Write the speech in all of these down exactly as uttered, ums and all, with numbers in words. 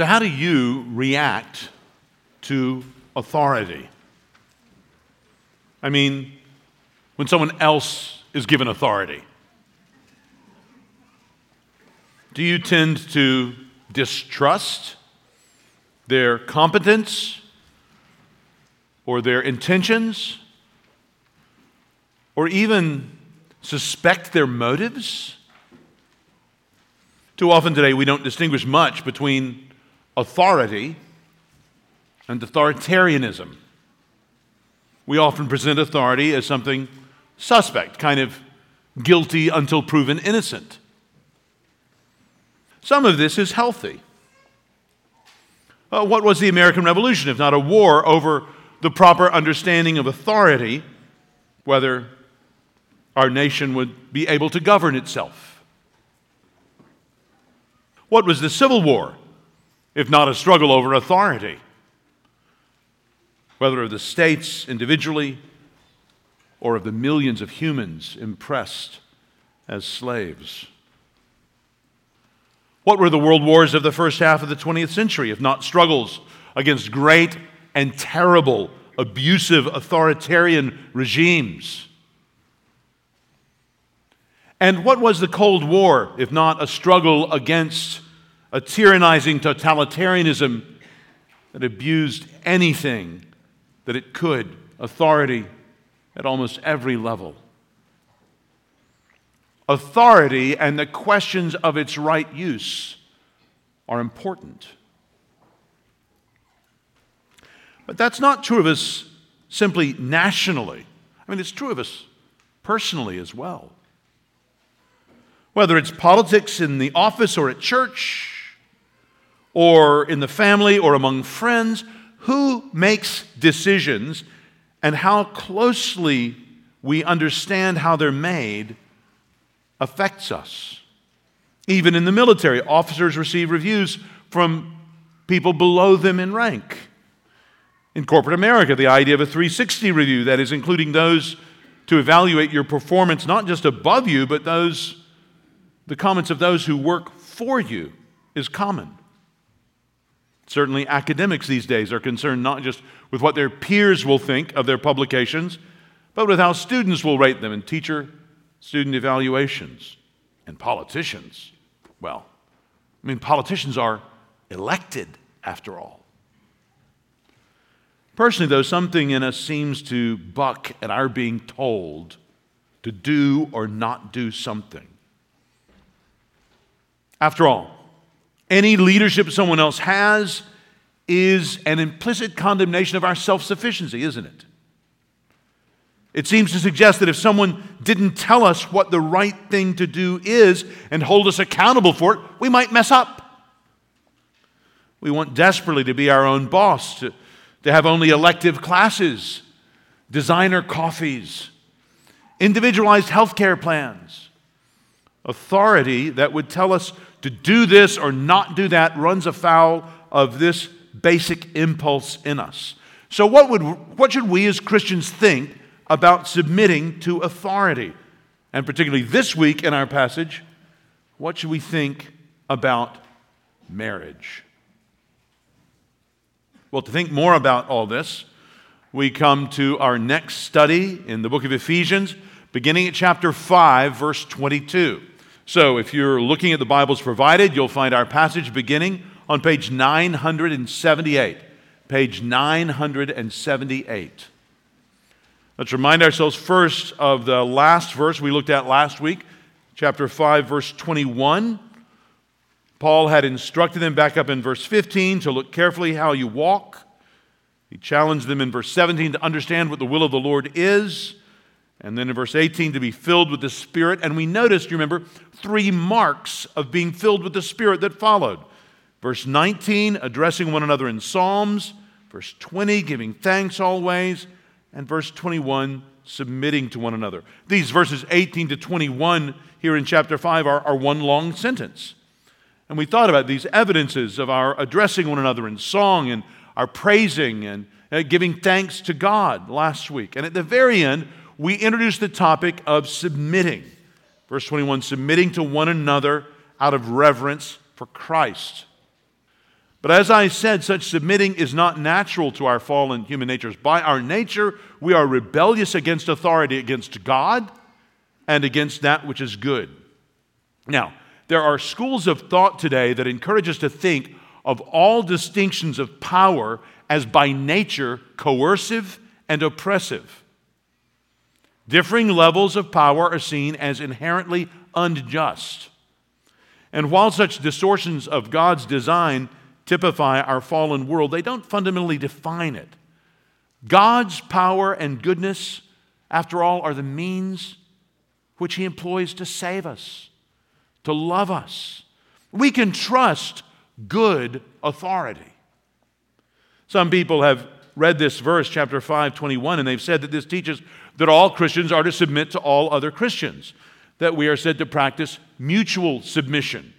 So how do you react to authority? I mean, when someone else is given authority, do you tend to distrust their competence or their intentions or even suspect their motives? Too often today we don't distinguish much between authority and authoritarianism. We often present authority as something suspect, kind of guilty until proven innocent. Some of this is healthy. Uh, what was the American Revolution if not a war over the proper understanding of authority, whether our nation would be able to govern itself? What was the Civil War if not a struggle over authority, whether of the states individually or of the millions of humans impressed as slaves? What were the world wars of the first half of the twentieth century, if not struggles against great and terrible abusive authoritarian regimes? And what was the Cold War, if not a struggle against a tyrannizing totalitarianism that abused anything that it could, authority at almost every level? Authority and the questions of its right use are important. But that's not true of us simply nationally. I mean, it's true of us personally as well. Whether it's politics in the office or at church or in the family or among friends, who makes decisions and how closely we understand how they're made affects us. Even in the military, officers receive reviews from people below them in rank. In corporate America, the idea of a three sixty review, that is, including those to evaluate your performance not just above you, but those, the comments of those who work for you, is common. Certainly, academics these days are concerned not just with what their peers will think of their publications, but with how students will rate them, and teacher student evaluations. And politicians, well, I mean, politicians are elected after all. Personally, though, something in us seems to buck at our being told to do or not do something. After all, any leadership someone else has is an implicit condemnation of our self-sufficiency, isn't it? It seems to suggest that if someone didn't tell us what the right thing to do is and hold us accountable for it, we might mess up. We want desperately to be our own boss, to, to have only elective classes, designer coffees, individualized healthcare plans. Authority that would tell us to do this or not do that runs afoul of this basic impulse in us. So what would what should we as Christians think about submitting to authority? And particularly this week in our passage, what should we think about marriage? Well, to think more about all this, we come to our next study in the book of Ephesians, beginning at chapter five, verse twenty-two. So if you're looking at the Bibles provided, you'll find our passage beginning on page nine seventy-eight. Page nine seventy-eight. Let's remind ourselves first of the last verse we looked at last week, chapter five, verse twenty-one. Paul had instructed them back up in verse fifteen to look carefully how you walk. He challenged them in verse seventeen to understand what the will of the Lord is. And then in verse eighteen to be filled with the Spirit. And we noticed, you remember, three marks of being filled with the Spirit that followed. Verse nineteen, addressing one another in psalms. Verse twenty, giving thanks always. And verse twenty-one, submitting to one another. These verses eighteen to twenty-one here in chapter five are, are one long sentence. And we thought about these evidences of our addressing one another in song and our praising and uh, giving thanks to God last week. And at the very end, we introduced the topic of submitting. Verse twenty-one, submitting to one another out of reverence for Christ. But as I said, such submitting is not natural to our fallen human natures. By our nature, we are rebellious against authority, against God, and against that which is good. Now, there are schools of thought today that encourage us to think of all distinctions of power as by nature coercive and oppressive. Differing levels of power are seen as inherently unjust. And while such distortions of God's design typify our fallen world, they don't fundamentally define it. God's power and goodness, after all, are the means which He employs to save us, to love us. We can trust good authority. Some people have read this verse, chapter five, twenty-one, and they've said that this teaches that all Christians are to submit to all other Christians, that we are said to practice mutual submission.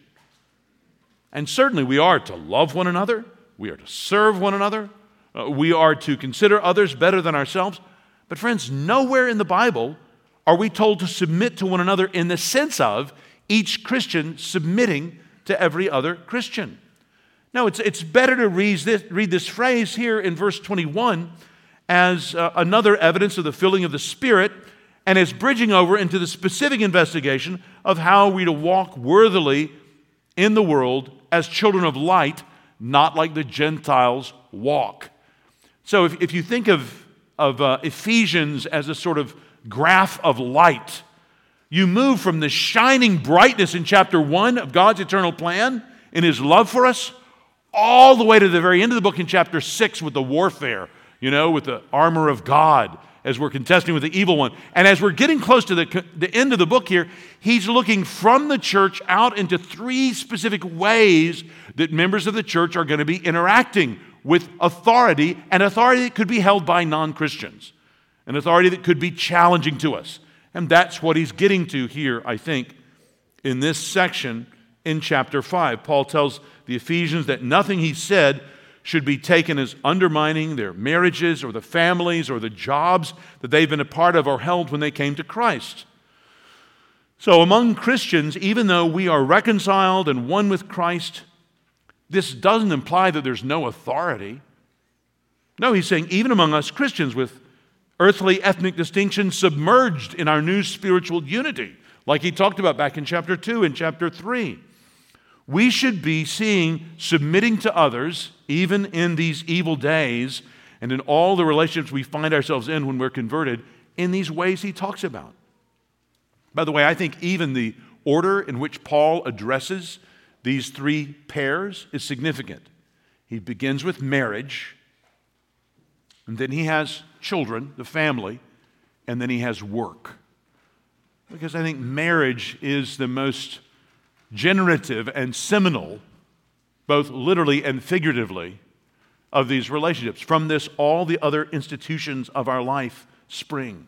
And certainly we are to love one another, we are to serve one another, uh, we are to consider others better than ourselves. But friends, nowhere in the Bible are we told to submit to one another in the sense of each Christian submitting to every other Christian. Now, it's, it's better to read this, read this phrase here in verse twenty-one as uh, another evidence of the filling of the Spirit, and as bridging over into the specific investigation of how we to walk worthily in the world as children of light, not like the Gentiles walk. So if, if you think of, of uh, Ephesians as a sort of graph of light, you move from the shining brightness in chapter one of God's eternal plan in His love for us, all the way to the very end of the book in chapter six with the warfare, you know, with the armor of God as we're contesting with the evil one. And as we're getting close to the, the end of the book here, he's looking from the church out into three specific ways that members of the church are going to be interacting with authority, and authority that could be held by non-Christians, an authority that could be challenging to us. And that's what he's getting to here, I think, in this section in chapter five. Paul tells the Ephesians that nothing he said should be taken as undermining their marriages or the families or the jobs that they've been a part of or held when they came to Christ. So among Christians, even though we are reconciled and one with Christ, this doesn't imply that there's no authority. No, he's saying even among us Christians with earthly ethnic distinctions submerged in our new spiritual unity, like he talked about back in chapter two and chapter three. We should be seeing submitting to others, even in these evil days and in all the relationships we find ourselves in when we're converted, in these ways he talks about. By the way, I think even the order in which Paul addresses these three pairs is significant. He begins with marriage, and then he has children, the family, and then he has work. Because I think marriage is the most generative and seminal, both literally and figuratively, of these relationships. From this, all the other institutions of our life spring.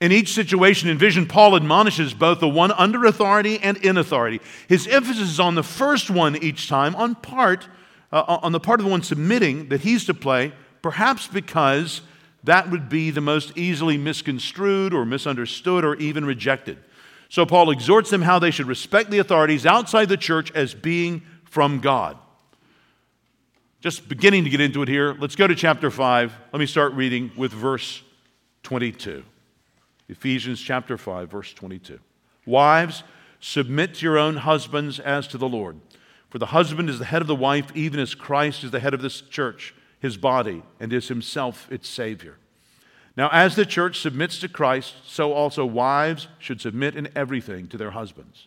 In each situation and vision, Paul admonishes both the one under authority and in authority. His emphasis is on the first one each time, on part, uh, on the part of the one submitting that he's to play, perhaps because that would be the most easily misconstrued or misunderstood or even rejected. So Paul exhorts them how they should respect the authorities outside the church as being from God. Just beginning to get into it here, let's go to chapter five. Let me start reading with verse twenty-two. Ephesians chapter five, verse twenty-two. Wives, submit to your own husbands as to the Lord. For the husband is the head of the wife, even as Christ is the head of this church, His body, and is Himself its Savior. Now, as the church submits to Christ, so also wives should submit in everything to their husbands.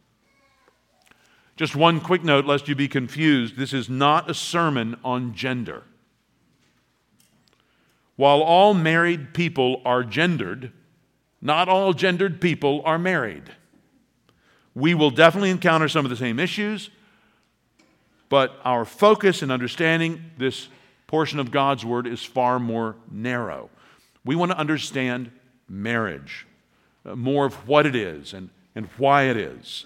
Just one quick note, lest you be confused. This is not a sermon on gender. While all married people are gendered, not all gendered people are married. We will definitely encounter some of the same issues, but our focus and understanding this portion of God's Word is far more narrow. We want to understand marriage, more of what it is and, and why it is.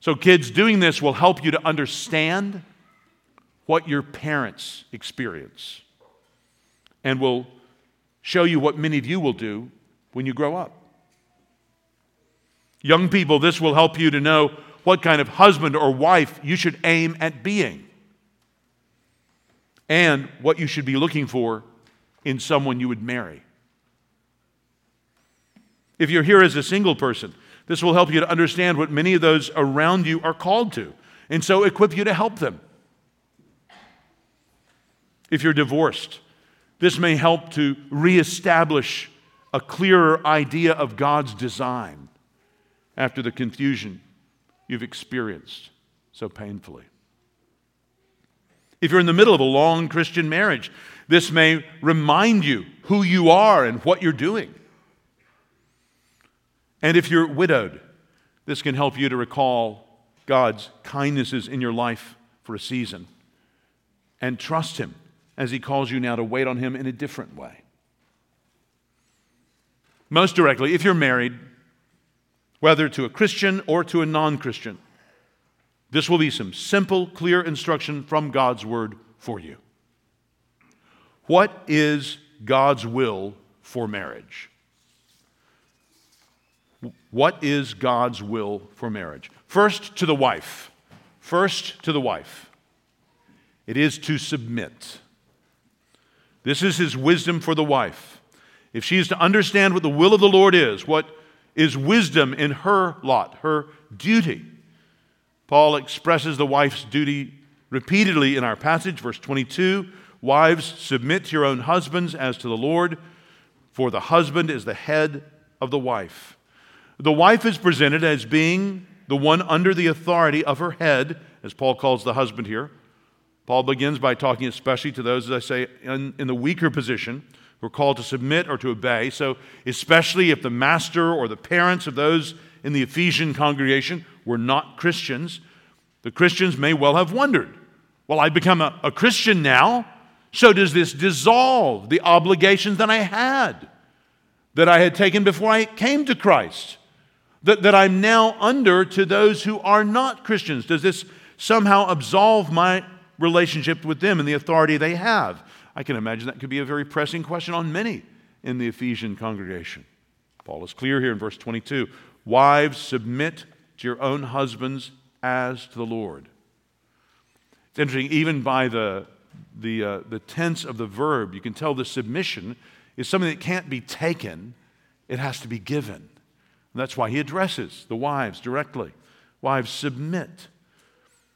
So kids, doing this will help you to understand what your parents experience and will show you what many of you will do when you grow up. Young people, this will help you to know what kind of husband or wife you should aim at being and what you should be looking for in someone you would marry. If you're here as a single person, this will help you to understand what many of those around you are called to, and so equip you to help them. If you're divorced, this may help to reestablish a clearer idea of God's design after the confusion you've experienced so painfully. If you're in the middle of a long Christian marriage, this may remind you who you are and what you're doing. And if you're widowed, this can help you to recall God's kindnesses in your life for a season and trust Him as He calls you now to wait on Him in a different way. Most directly, if you're married, whether to a Christian or to a non-Christian, this will be some simple, clear instruction from God's Word for you. What is God's will for marriage? What is God's will for marriage? First to the wife. First to the wife. It is to submit. This is His wisdom for the wife. If she is to understand what the will of the Lord is, what is wisdom in her lot, her duty. Paul expresses the wife's duty repeatedly in our passage, verse twenty-two, wives, submit to your own husbands as to the Lord, for the husband is the head of the wife. The wife is presented as being the one under the authority of her head, as Paul calls the husband here. Paul begins by talking especially to those, as I say, in, in the weaker position, who are called to submit or to obey. So especially if the master or the parents of those in the Ephesian congregation were not Christians, the Christians may well have wondered, well, I become a, a Christian now, so does this dissolve the obligations that I had, that I had taken before I came to Christ, that, that I'm now under to those who are not Christians? Does this somehow absolve my relationship with them and the authority they have? I can imagine that could be a very pressing question on many in the Ephesian congregation. Paul is clear here in verse twenty-two. Wives, submit to your own husbands as to the Lord. It's interesting, even by the, the, uh, the tense of the verb, you can tell the submission is something that can't be taken. It has to be given. And that's why he addresses the wives directly. Wives, submit.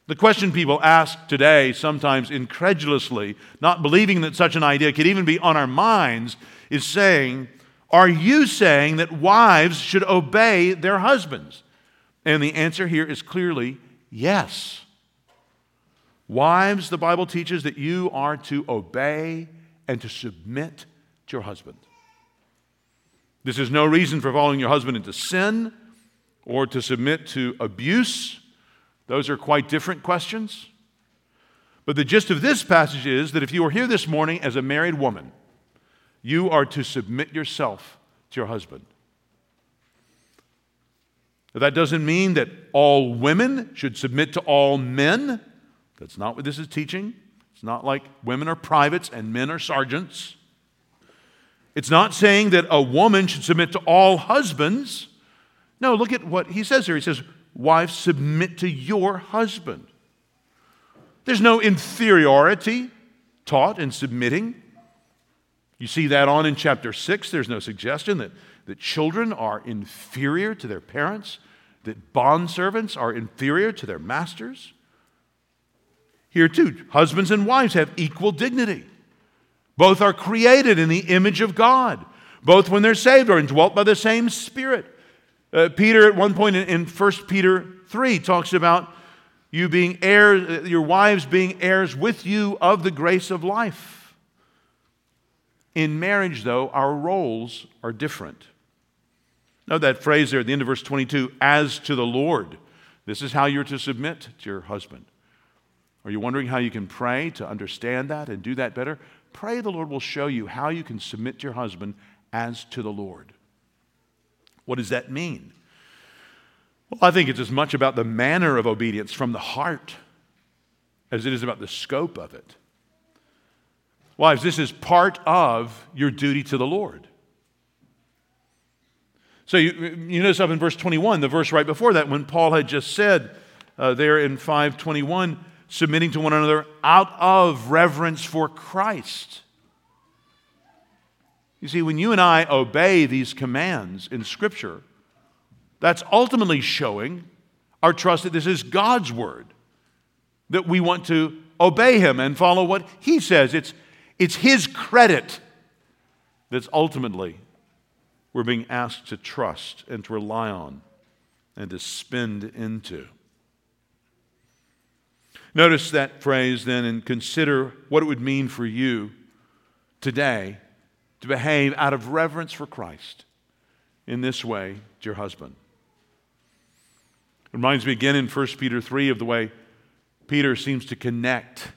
The question people ask today, sometimes incredulously, not believing that such an idea could even be on our minds, is saying, are you saying that wives should obey their husbands? And the answer here is clearly yes. Wives, the Bible teaches that you are to obey and to submit to your husband. This is no reason for following your husband into sin or to submit to abuse. Those are quite different questions. But the gist of this passage is that if you are here this morning as a married woman, you are to submit yourself to your husband. That doesn't mean that all women should submit to all men. That's not what this is teaching. It's not like women are privates and men are sergeants. It's not saying that a woman should submit to all husbands. No, look at what he says here. He says, wives, submit to your husband. There's no inferiority taught in submitting. You see that on in chapter six. There's no suggestion that, that children are inferior to their parents, that bondservants are inferior to their masters. Here too, husbands and wives have equal dignity. Both are created in the image of God. Both, when they're saved, are indwelt by the same Spirit. Uh, Peter, at one point in, in First Peter three, talks about you being heirs, your wives being heirs with you of the grace of life. In marriage, though, our roles are different. Note that phrase there at the end of verse twenty-two, as to the Lord. This is how you're to submit to your husband. Are you wondering how you can pray to understand that and do that better? Pray the Lord will show you how you can submit to your husband as to the Lord. What does that mean? Well, I think it's as much about the manner of obedience from the heart as it is about the scope of it. Wives, this is part of your duty to the Lord. So you, you notice up in verse twenty-one, the verse right before that, when Paul had just said uh, there in five twenty-one, submitting to one another out of reverence for Christ. You see, when you and I obey these commands in Scripture, that's ultimately showing our trust that this is God's Word, that we want to obey Him and follow what He says. It's, it's His credit that's ultimately we're being asked to trust and to rely on and to spend into. Notice that phrase then and consider what it would mean for you today to behave out of reverence for Christ in this way to your husband. It reminds me again in First Peter three of the way Peter seems to connect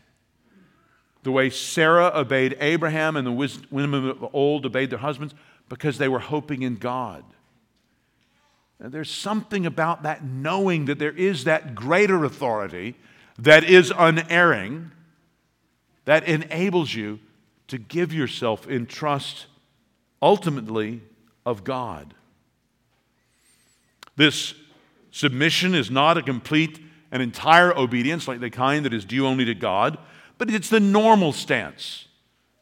the way Sarah obeyed Abraham and the women of old obeyed their husbands because they were hoping in God. And there's something about that knowing that there is that greater authority that is unerring, that enables you to give yourself in trust, ultimately, of God. This submission is not a complete and entire obedience, like the kind that is due only to God, but it's the normal stance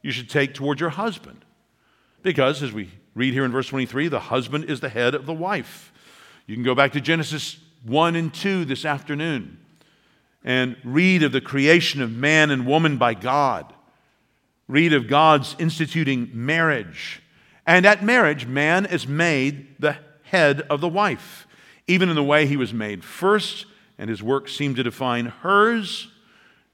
you should take toward your husband. Because, as we read here in verse twenty-three, the husband is the head of the wife. You can go back to Genesis one and two this afternoon and read of the creation of man and woman by God. Read of God's instituting marriage. And at marriage, man is made the head of the wife, even in the way he was made first, and his work seemed to define hers.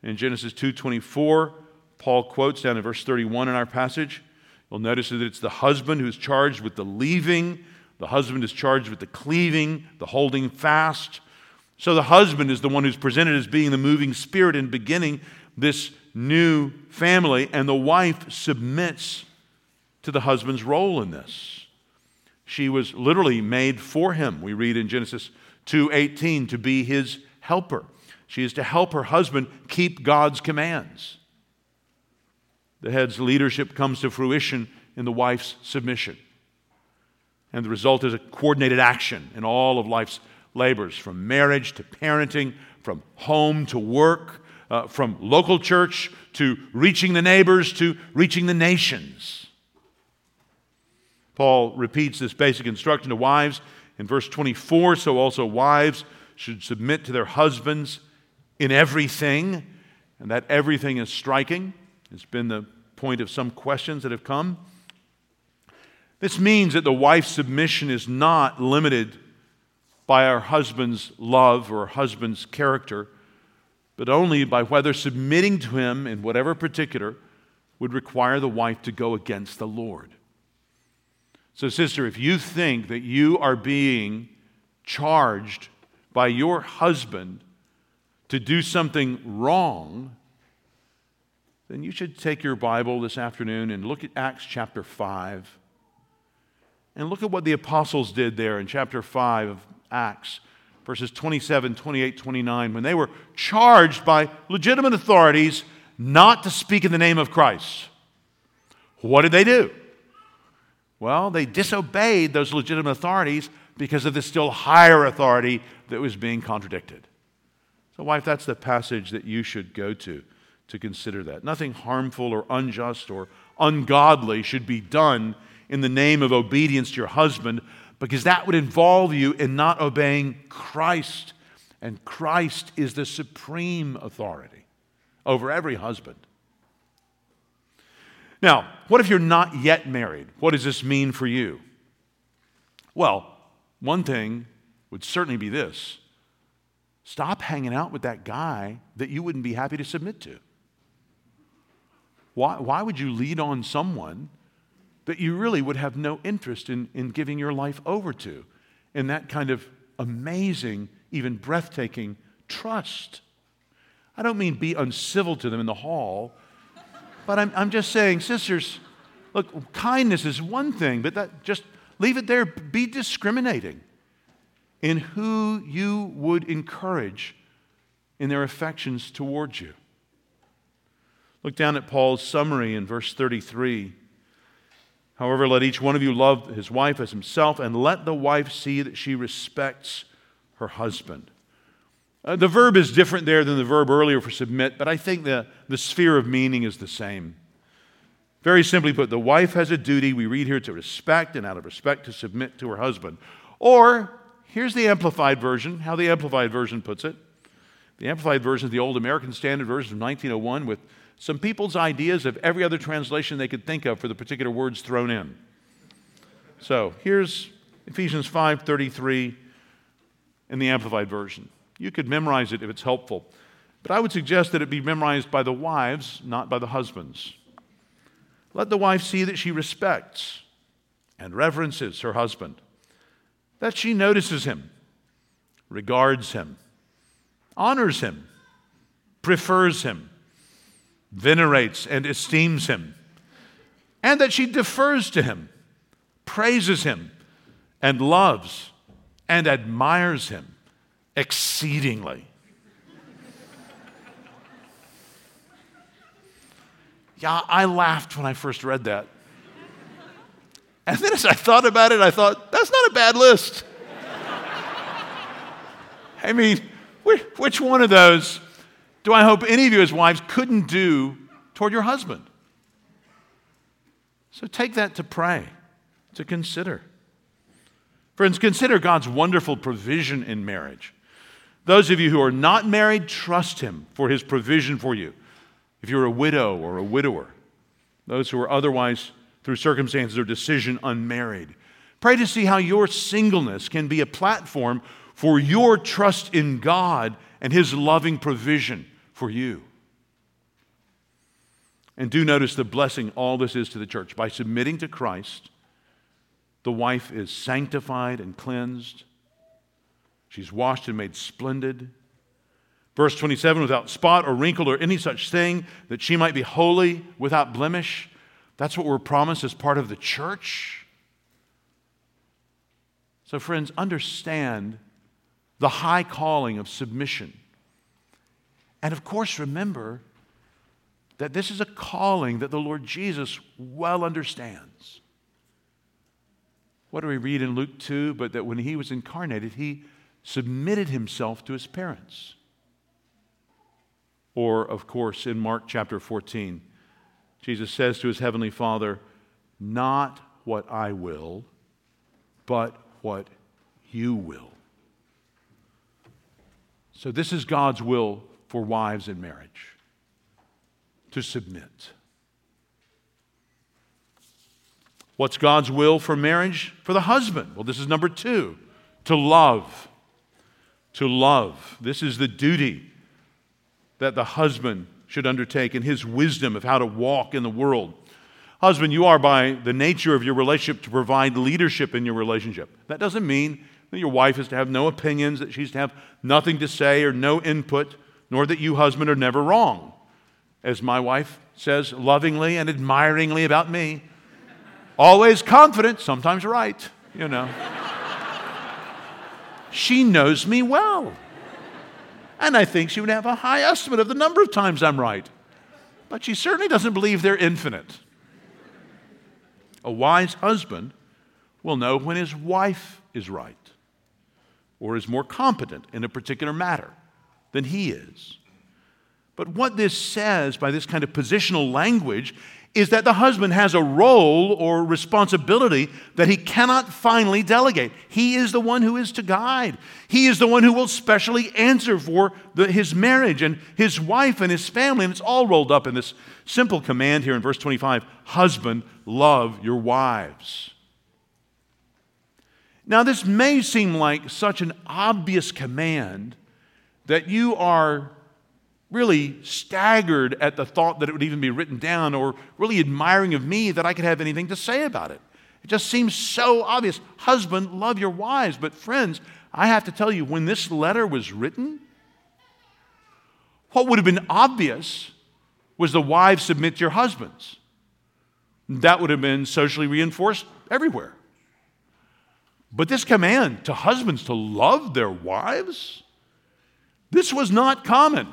In Genesis two twenty-four, Paul quotes down in verse thirty-one in our passage, you'll notice that it's the husband who's charged with the leaving, the husband is charged with the cleaving, the holding fast. So the husband is the one who's presented as being the moving spirit in beginning this new family, and the wife submits to the husband's role in this. She was literally made for him. We read in Genesis two eighteen to be his helper. She is to help her husband keep God's commands. The head's leadership comes to fruition in the wife's submission. And the result is a coordinated action in all of life's labors, from marriage to parenting, from home to work, uh, from local church to reaching the neighbors to reaching the nations. Paul repeats this basic instruction to wives in verse twenty-four, so also wives should submit to their husbands in everything, and that everything is striking. It's been the point of some questions that have come. This means that the wife's submission is not limited by her husband's love or husband's character, but only by whether submitting to him in whatever particular would require the wife to go against the Lord. So, sister, if you think that you are being charged by your husband to do something wrong, then you should take your Bible this afternoon and look at Acts chapter five. And look at what the apostles did there in chapter five of Acts, verses twenty-seven, twenty-eight, twenty-nine, when they were charged by legitimate authorities not to speak in the name of Christ. What did they do? Well, they disobeyed those legitimate authorities because of the still higher authority that was being contradicted. So, wife, that's the passage that you should go to to consider that. Nothing harmful or unjust or ungodly should be done in the name of obedience to your husband, because that would involve you in not obeying Christ, and Christ is the supreme authority. over every husband. Now, what if you're not yet married? What does this mean for you? Well, one thing would certainly be this. Stop hanging out with that guy that you wouldn't be happy to submit to. Why, why would you lead on someone that you really would have no interest in, in giving your life over to, in that kind of amazing, even breathtaking trust? I don't mean be uncivil to them in the hall, but I'm, I'm just saying, sisters, look, kindness is one thing, but that, just leave it there. Be discriminating in who you would encourage in their affections towards you. Look down at Paul's summary in verse thirty-three. However, let each one of you love his wife as himself, and let the wife see that she respects her husband. Uh, the verb is different there than the verb earlier for submit, but I think the, the sphere of meaning is the same. Very simply put, the wife has a duty, we read here, to respect, and out of respect to submit to her husband. Or, here's the Amplified Version, how the Amplified Version puts it. The Amplified Version is the old American Standard Version of nineteen oh one with some people's ideas of every other translation they could think of for the particular words thrown in. So here's Ephesians five thirty-three in the Amplified Version. You could memorize it if it's helpful, but I would suggest that it be memorized by the wives, not by the husbands. Let the wife see that she respects and reverences her husband, that she notices him, regards him, honors him, prefers him, venerates and esteems him, and that she defers to him, praises him, and loves and admires him exceedingly. Yeah, I laughed when I first read that. And then as I thought about it, I thought, that's not a bad list. I mean, which one of those do I hope any of you as wives couldn't do toward your husband? So take that to pray, to consider. Friends, consider God's wonderful provision in marriage. Those of you who are not married, trust Him for His provision for you. If you're a widow or a widower, those who are otherwise, through circumstances or decision, unmarried, pray to see how your singleness can be a platform for your trust in God and His loving provision for you. And do notice the blessing all this is to the church. By submitting to Christ, the wife is sanctified and cleansed. She's washed and made splendid. Verse twenty-seven, without spot or wrinkle or any such thing, that she might be holy without blemish. That's what we're promised as part of the church. So friends, understand the high calling of submission. And of course, remember that this is a calling that the Lord Jesus well understands. What do we read in Luke two? But that when He was incarnated, He submitted Himself to His parents. Or, of course, in Mark chapter fourteen, Jesus says to His heavenly Father, not what I will, but what You will. So this is God's will for wives in marriage, to submit. What's God's will for marriage? For the husband. Well, this is number two, to love. To love. This is the duty that the husband should undertake in his wisdom of how to walk in the world. Husband, you are by the nature of your relationship to provide leadership in your relationship. That doesn't mean that your wife is to have no opinions, that she's to have nothing to say or no input, nor that you, husband, are never wrong. As my wife says lovingly and admiringly about me, always confident, sometimes right, you know. She knows me well. And I think she would have a high estimate of the number of times I'm right. But she certainly doesn't believe they're infinite. A wise husband will know when his wife is right, or is more competent in a particular matter than he is. But what this says by this kind of positional language is that the husband has a role or responsibility that he cannot finally delegate. He is the one who is to guide. He is the one who will specially answer for the, his marriage and his wife and his family. And it's all rolled up in this simple command here in verse twenty-five, husband, love your wives. Now, this may seem like such an obvious command that you are really staggered at the thought that it would even be written down, or really admiring of me that I could have anything to say about it. It just seems so obvious. Husband, love your wives. But friends, I have to tell you, when this letter was written, what would have been obvious was the wives submit to your husbands. That would have been socially reinforced everywhere. But this command to husbands to love their wives, this was not common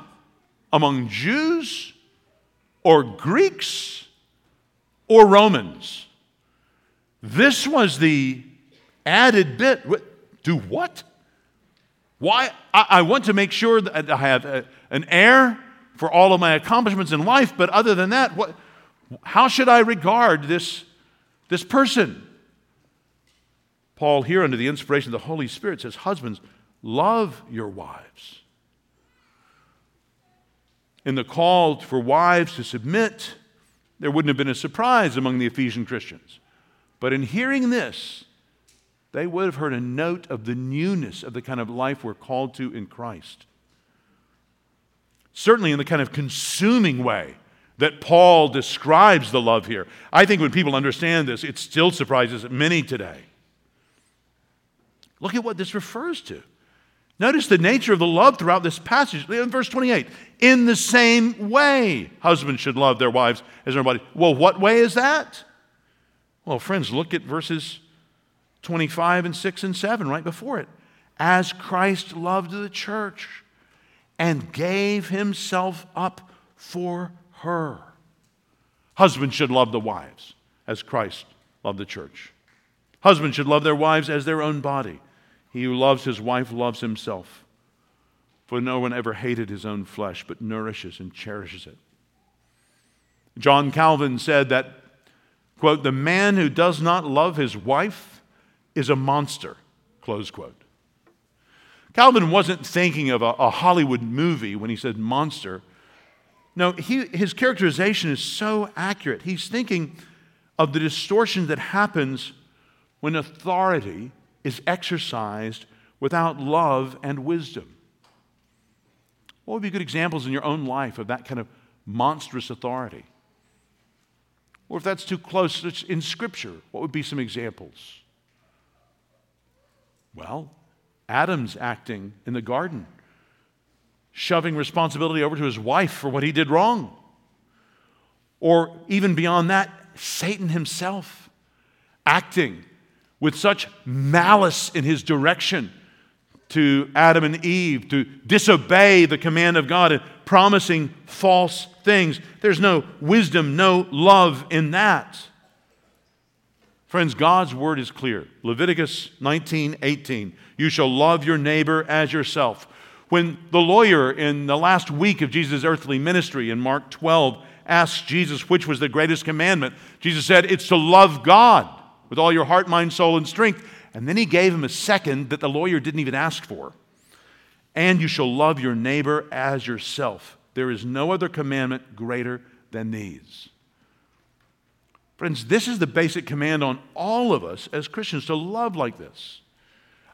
among Jews or Greeks or Romans. This was the added bit. Do what? Why? I, I want to make sure that I have a, an heir for all of my accomplishments in life, but other than that, what? How should I regard this, this person? Paul here, under the inspiration of the Holy Spirit, says, husbands, love your wives. In the call for wives to submit, there wouldn't have been a surprise among the Ephesian Christians. But in hearing this, they would have heard a note of the newness of the kind of life we're called to in Christ. Certainly in the kind of consuming way that Paul describes the love here. I think when people understand this, it still surprises many today. Look at what this refers to. Notice the nature of the love throughout this passage. In verse twenty-eight, in the same way husbands should love their wives as their bodies. Well, what way is that? Well, friends, look at verses twenty-five and six and seven right before it. As Christ loved the church and gave himself up for her. Husbands should love the wives as Christ loved the church. Husbands should love their wives as their own body. He who loves his wife loves himself. For no one ever hated his own flesh, but nourishes and cherishes it. John Calvin said that, quote, the man who does not love his wife is a monster, close quote. Calvin wasn't thinking of a, a Hollywood movie when he said monster. No, he, his characterization is so accurate. He's thinking of the distortion that happens when authority is exercised without love and wisdom. What would be good examples in your own life of that kind of monstrous authority? Or if that's too close, it's in Scripture, what would be some examples? Well, Adam's acting in the garden, shoving responsibility over to his wife for what he did wrong. Or even beyond that, Satan himself acting with such malice in his direction to Adam and Eve to disobey the command of God and promising false things. There's no wisdom, no love in that. Friends, God's word is clear. Leviticus nineteen eighteen, you shall love your neighbor as yourself. When the lawyer in the last week of Jesus' earthly ministry in Mark twelve asked Jesus which was the greatest commandment, Jesus said, it's to love God with all your heart, mind, soul, and strength. And then he gave him a second that the lawyer didn't even ask for. And you shall love your neighbor as yourself. There is no other commandment greater than these. Friends, this is the basic command on all of us as Christians to love like this.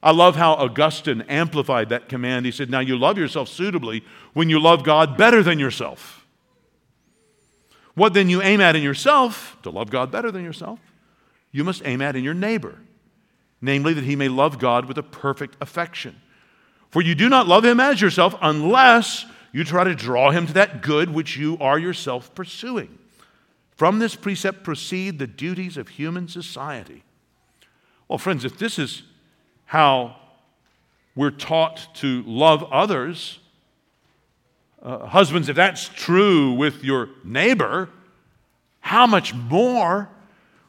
I love how Augustine amplified that command. He said, now you love yourself suitably when you love God better than yourself. What then you aim at in yourself, to love God better than yourself, you must aim at in your neighbor, namely that he may love God with a perfect affection. For you do not love him as yourself unless you try to draw him to that good which you are yourself pursuing. From this precept proceed the duties of human society. Well, friends, if this is how we're taught to love others, uh, husbands, if that's true with your neighbor, how much more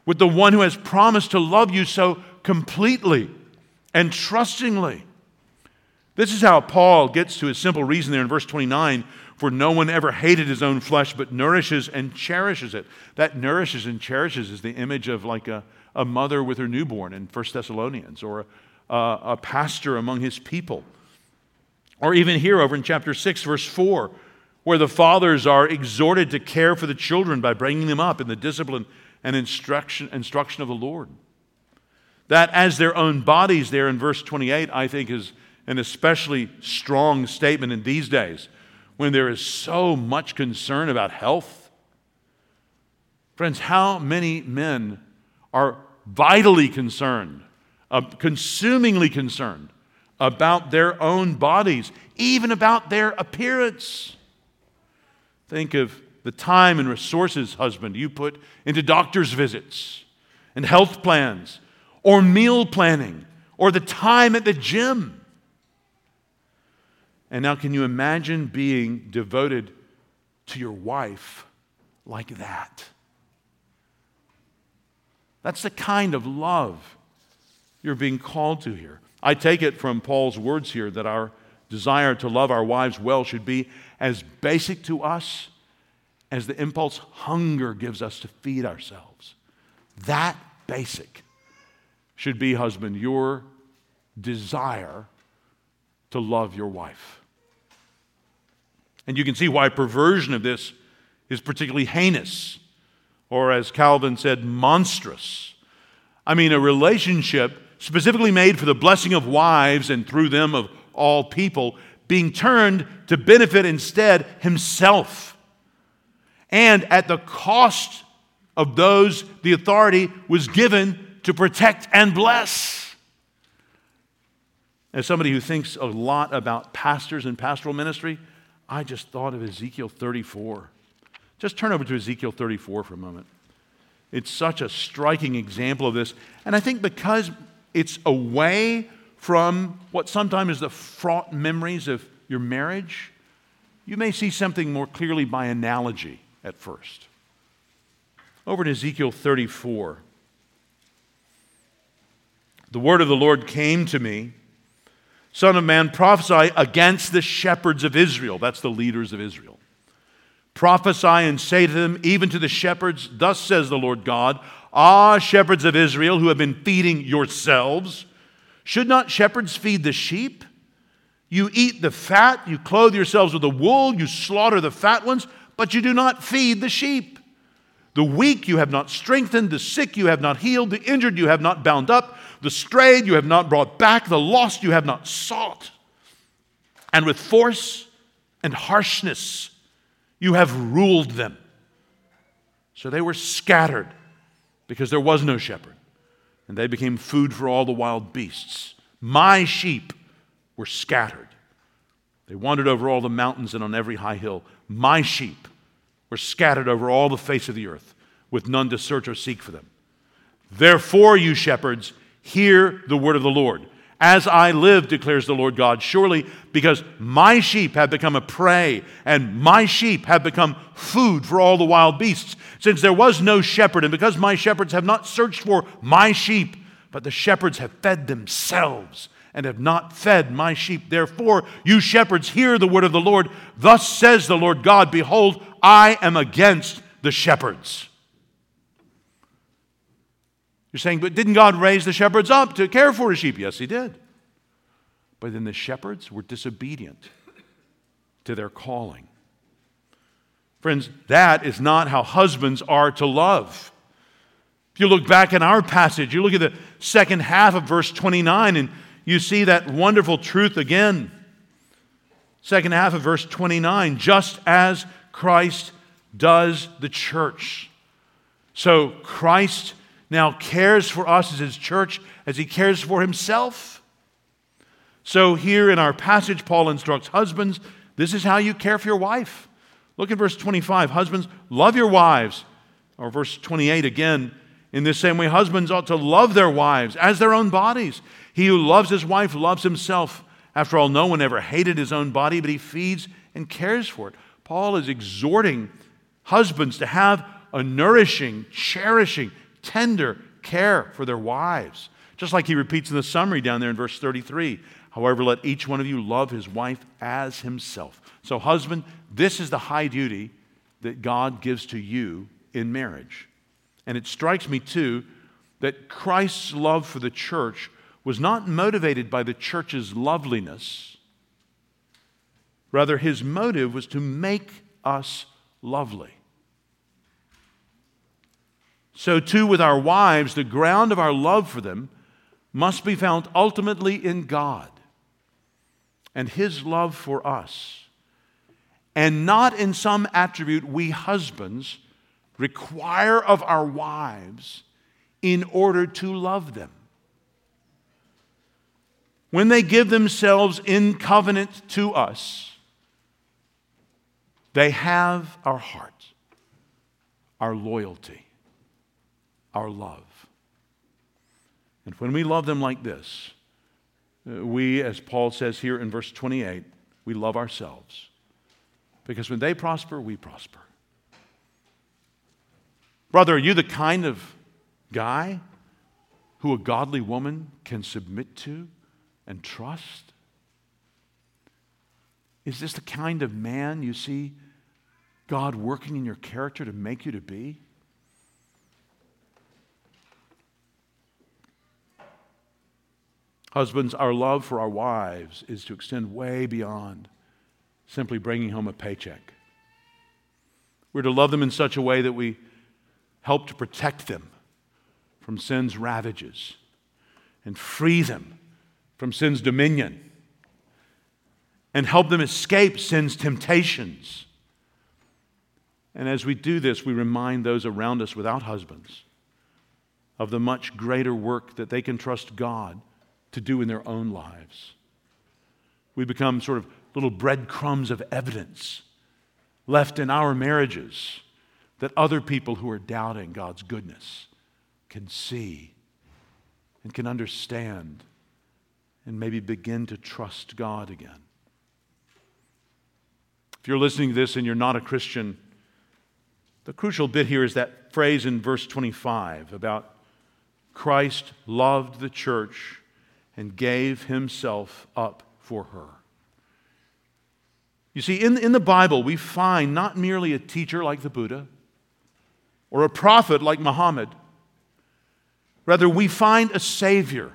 with the one who has promised to love you so completely and trustingly. This is how Paul gets to his simple reason there in verse twenty-nine. For no one ever hated his own flesh, but nourishes and cherishes it. That nourishes and cherishes is the image of like a, a mother with her newborn in First Thessalonians, or a, a pastor among his people. Or even here over in chapter six, verse four, where the fathers are exhorted to care for the children by bringing them up in the discipline and instruction, instruction of the Lord. That as their own bodies there in verse twenty-eight, I think is an especially strong statement in these days when there is so much concern about health. Friends, how many men are vitally concerned, uh, consumingly concerned about their own bodies, even about their appearance? Think of the time and resources, husband, you put into doctor's visits and health plans or meal planning or the time at the gym. And now can you imagine being devoted to your wife like that? That's the kind of love you're being called to here. I take it from Paul's words here that our desire to love our wives well should be as basic to us as the impulse hunger gives us to feed ourselves. That basic should be, husband, your desire to love your wife. And you can see why perversion of this is particularly heinous, or as Calvin said, monstrous. I mean, a relationship specifically made for the blessing of wives and through them of all people, being turned to benefit instead himself, and at the cost of those the authority was given to protect and bless. As somebody who thinks a lot about pastors and pastoral ministry, I just thought of Ezekiel thirty-four. Just turn over to Ezekiel thirty-four for a moment. It's such a striking example of this, and I think because it's away from what sometimes is the fraught memories of your marriage, you may see something more clearly by analogy at first. Over in Ezekiel thirty-four, the word of the Lord came to me, Son of man, prophesy against the shepherds of Israel. That's the leaders of Israel. Prophesy and say to them, even to the shepherds, thus says the Lord God, Ah, shepherds of Israel who have been feeding yourselves, should not shepherds feed the sheep? You eat the fat, you clothe yourselves with the wool, you slaughter the fat ones, but you do not feed the sheep. The weak you have not strengthened, the sick you have not healed, the injured you have not bound up, the strayed you have not brought back, the lost you have not sought. And with force and harshness you have ruled them. So they were scattered because there was no shepherd. And they became food for all the wild beasts. My sheep were scattered. They wandered over all the mountains and on every high hill. My sheep were scattered over all the face of the earth, with none to search or seek for them. Therefore, you shepherds, hear the word of the Lord. As I live, declares the Lord God, surely because my sheep have become a prey and my sheep have become food for all the wild beasts, since there was no shepherd, and because my shepherds have not searched for my sheep, but the shepherds have fed themselves and have not fed my sheep. Therefore, you shepherds, hear the word of the Lord. Thus says the Lord God, behold, I am against the shepherds. You're saying, but didn't God raise the shepherds up to care for his sheep? Yes, he did. But then the shepherds were disobedient to their calling. Friends, that is not how husbands are to love. If you look back in our passage, you look at the second half of verse twenty-nine, and you see that wonderful truth again. Second half of verse twenty-nine, just as Christ does the church. So Christ now cares for us as his church as he cares for himself. So here in our passage, Paul instructs husbands, this is how you care for your wife. Look at verse twenty-five. Husbands, love your wives. Or verse twenty-eight again, in this same way, husbands ought to love their wives as their own bodies. He who loves his wife loves himself. After all, no one ever hated his own body, but he feeds and cares for it. Paul is exhorting husbands to have a nourishing, cherishing, tender care for their wives. Just like he repeats in the summary down there in verse thirty-three, however, let each one of you love his wife as himself. So husband, this is the high duty that God gives to you in marriage. And it strikes me too that Christ's love for the church was not motivated by the church's loveliness. Rather, his motive was to make us lovely. So too with our wives, the ground of our love for them must be found ultimately in God and his love for us, and not in some attribute we husbands require of our wives in order to love them. When they give themselves in covenant to us, they have our heart, our loyalty, our love. And when we love them like this, we, as Paul says here in verse twenty-eight, we love ourselves. Because when they prosper, we prosper. Brother, are you the kind of guy who a godly woman can submit to and trust? Is this the kind of man you see God working in your character to make you to be? Husbands, our love for our wives is to extend way beyond simply bringing home a paycheck. We're to love them in such a way that we help to protect them from sin's ravages and free them from sin's dominion and help them escape sin's temptations. And as we do this, we remind those around us without husbands of the much greater work that they can trust God to do in their own lives. We become sort of little breadcrumbs of evidence left in our marriages that other people who are doubting God's goodness can see and can understand and maybe begin to trust God again. If you're listening to this and you're not a Christian, the crucial bit here is that phrase in verse twenty-five about Christ loved the church and gave himself up for her. You see, in, in the Bible, we find not merely a teacher like the Buddha or a prophet like Muhammad. Rather, we find a Savior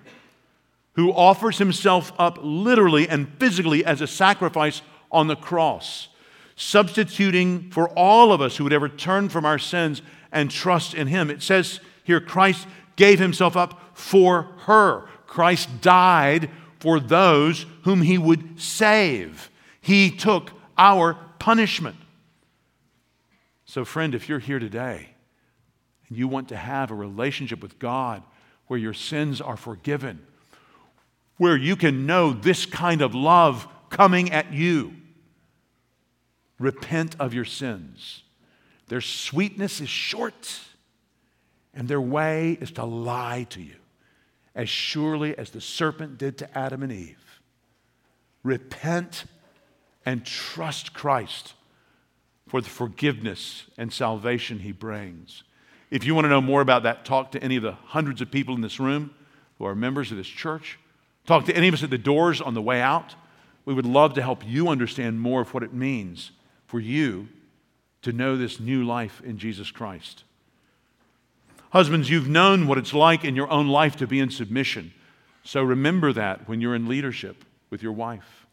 who offers himself up literally and physically as a sacrifice on the cross, substituting for all of us who would ever turn from our sins and trust in him. It says here, Christ gave himself up for her. Christ died for those whom he would save. He took our punishment. So friend, if you're here today and you want to have a relationship with God where your sins are forgiven, where you can know this kind of love coming at you, repent of your sins. Their sweetness is short, and their way is to lie to you, as surely as the serpent did to Adam and Eve. Repent and trust Christ for the forgiveness and salvation he brings. If you want to know more about that, talk to any of the hundreds of people in this room who are members of this church. Talk to any of us at the doors on the way out. We would love to help you understand more of what it means for you to know this new life in Jesus Christ. Husbands, you've known what it's like in your own life to be in submission. So remember that when you're in leadership with your wife.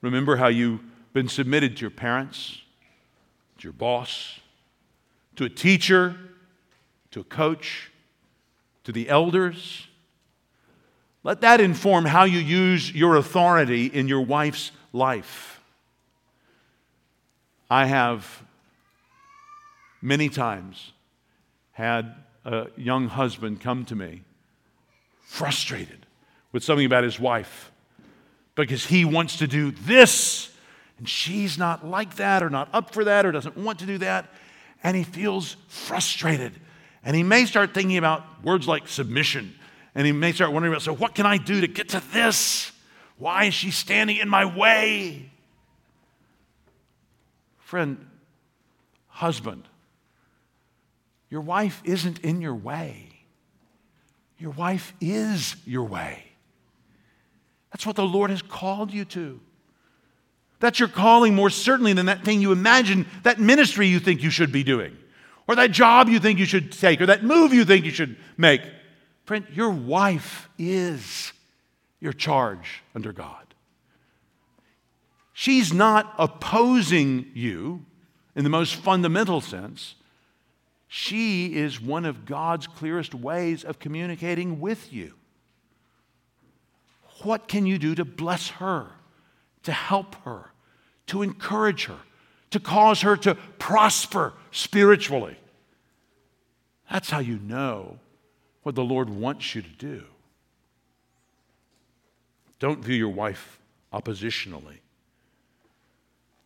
Remember how you've been submitted to your parents, to your boss, to a teacher, to a coach, to the elders. Let that inform how you use your authority in your wife's life. I have many times had a young husband come to me frustrated with something about his wife because he wants to do this and she's not like that or not up for that or doesn't want to do that, and he feels frustrated, and he may start thinking about words like submission, and he may start wondering about, so what can I do to get to this? Why is she standing in my way? Friend, husband, your wife isn't in your way. Your wife is your way. That's what the Lord has called you to. That's your calling more certainly than that thing you imagine, that ministry you think you should be doing, or that job you think you should take, or that move you think you should make. Friend, your wife is your charge under God. She's not opposing you in the most fundamental sense. She is one of God's clearest ways of communicating with you. What can you do to bless her, to help her, to encourage her, to cause her to prosper spiritually? That's how you know what the Lord wants you to do. Don't view your wife oppositionally.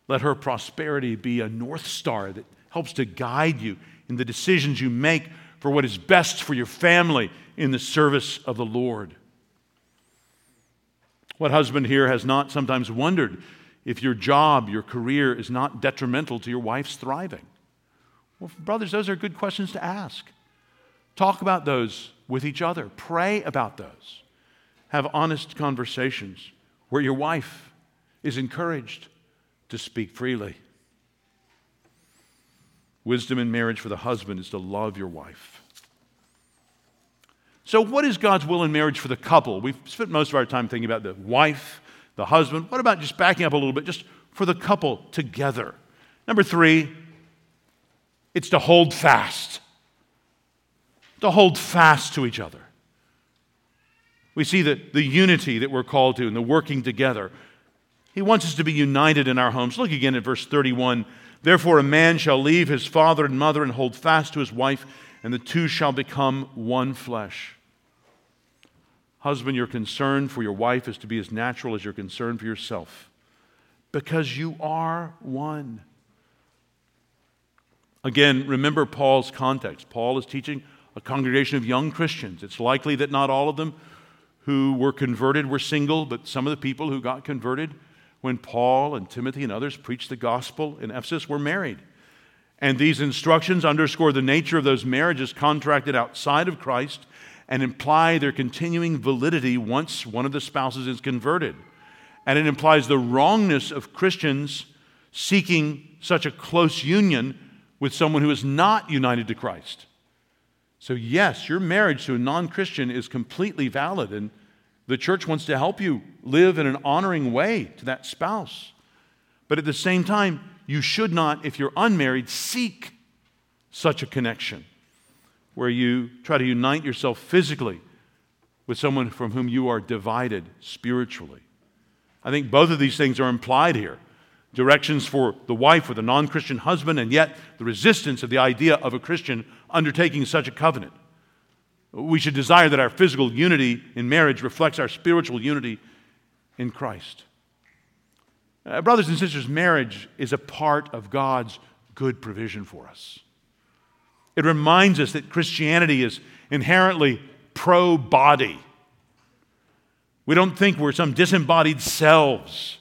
Let her prosperity be a north star that helps to guide you in the decisions you make for what is best for your family in the service of the Lord. What husband here has not sometimes wondered if your job, your career is not detrimental to your wife's thriving? Well, brothers, those are good questions to ask. Talk about those with each other. Pray about those. Have honest conversations where your wife is encouraged to speak freely. Wisdom in marriage for the husband is to love your wife. So what is God's will in marriage for the couple? We've spent most of our time thinking about the wife, the husband. What about just backing up a little bit, just for the couple together? Number three, it's to hold fast. To hold fast to each other. We see the, the unity that we're called to and the working together. He wants us to be united in our homes. Look again at verse thirty-one. Therefore a man shall leave his father and mother and hold fast to his wife, and the two shall become one flesh. Husband, your concern for your wife is to be as natural as your concern for yourself, because you are one. Again, remember Paul's context. Paul is teaching a congregation of young Christians. It's likely that not all of them who were converted were single, but some of the people who got converted when Paul and Timothy and others preached the gospel in Ephesus were married. And these instructions underscore the nature of those marriages contracted outside of Christ and imply their continuing validity once one of the spouses is converted. And it implies the wrongness of Christians seeking such a close union with someone who is not united to Christ. So yes, your marriage to a non-Christian is completely valid, and the church wants to help you live in an honoring way to that spouse. But at the same time, you should not, if you're unmarried, seek such a connection where you try to unite yourself physically with someone from whom you are divided spiritually. I think both of these things are implied here. Directions for the wife with a non-Christian husband, and yet the resistance of the idea of a Christian undertaking such a covenant. We should desire that our physical unity in marriage reflects our spiritual unity in Christ. Uh, brothers and sisters, marriage is a part of God's good provision for us. It reminds us that Christianity is inherently pro-body. We don't think we're some disembodied selves,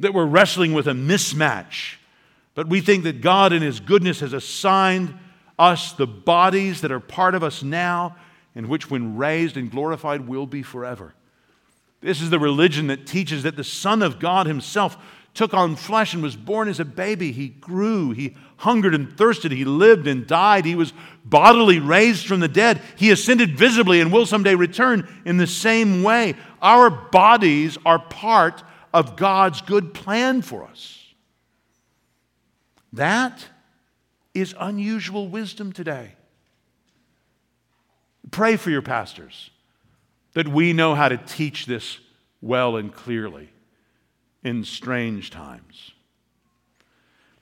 that we're wrestling with a mismatch, but we think that God in His goodness has assigned us the bodies that are part of us now, and which when raised and glorified will be forever. This is the religion that teaches that the Son of God Himself took on flesh and was born as a baby. He grew, He hungered and thirsted, He lived and died, He was bodily raised from the dead, He ascended visibly and will someday return in the same way. Our bodies are part of God's good plan for us. That is unusual wisdom today. Pray for your pastors that we know how to teach this well and clearly in strange times.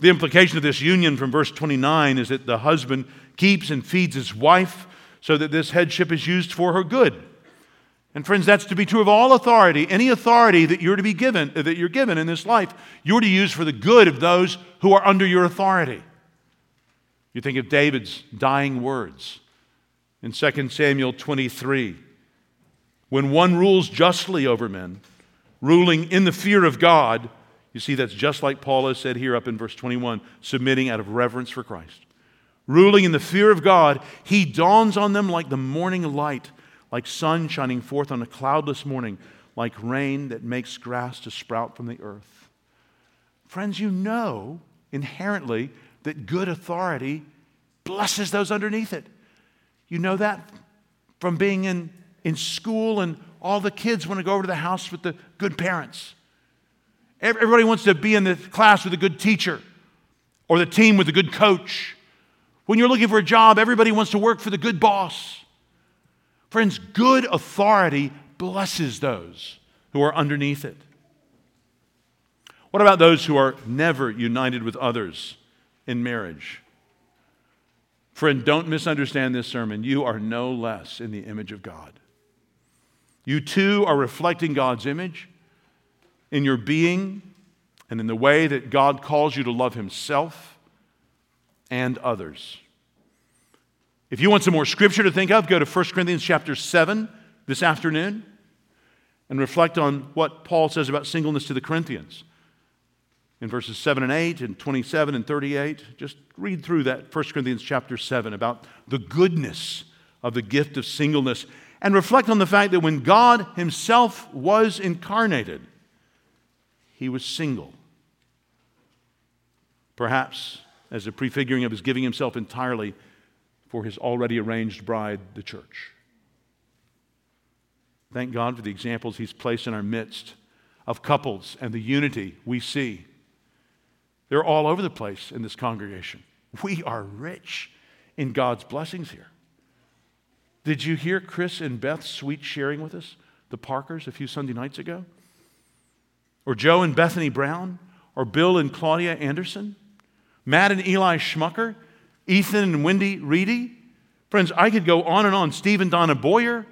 The implication of this union from verse twenty-nine is that the husband keeps and feeds his wife so that this headship is used for her good. And friends, that's to be true of all authority. Any authority that you're to be given, that you're given in this life, you're to use for the good of those who are under your authority. You think of David's dying words in Second Samuel twenty-three. When one rules justly over men, ruling in the fear of God, you see that's just like Paul has said here up in verse twenty-one, submitting out of reverence for Christ. Ruling in the fear of God, he dawns on them like the morning light, like sun shining forth on a cloudless morning, like rain that makes grass to sprout from the earth. Friends, you know inherently that good authority blesses those underneath it. You know that from being in, in school, and all the kids want to go over to the house with the good parents. Everybody wants to be in the class with a good teacher or the team with a good coach. When you're looking for a job, everybody wants to work for the good boss. Friends, good authority blesses those who are underneath it. What about those who are never united with others in marriage? Friend, don't misunderstand this sermon. You are no less in the image of God. You too are reflecting God's image in your being and in the way that God calls you to love Himself and others. If you want some more scripture to think of, go to First Corinthians chapter seven this afternoon and reflect on what Paul says about singleness to the Corinthians in verses seven and eight and twenty-seven and thirty-eight. Just read through that First Corinthians chapter seven about the goodness of the gift of singleness, and reflect on the fact that when God Himself was incarnated, He was single. Perhaps as a prefiguring of His giving Himself entirely for His already arranged bride, the church. Thank God for the examples He's placed in our midst of couples and the unity we see. They're all over the place in this congregation. We are rich in God's blessings here. Did you hear Chris and Beth's sweet sharing with us, the Parkers, a few Sunday nights ago? Or Joe and Bethany Brown? Or Bill and Claudia Anderson? Matt and Eli Schmucker? Ethan and Wendy Reedy? Friends, I could go on and on. Steve and Donna Boyer?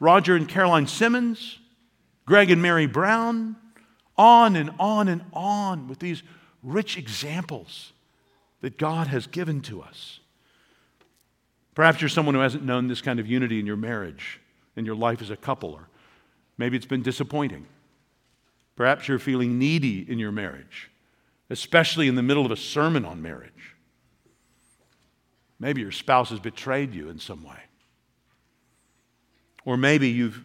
Roger and Caroline Simmons? Greg and Mary Brown? On and on and on with these rich examples that God has given to us. Perhaps you're someone who hasn't known this kind of unity in your marriage, in your life as a couple, or maybe it's been disappointing. Perhaps you're feeling needy in your marriage, especially in the middle of a sermon on marriage. Maybe your spouse has betrayed you in some way. Or maybe you've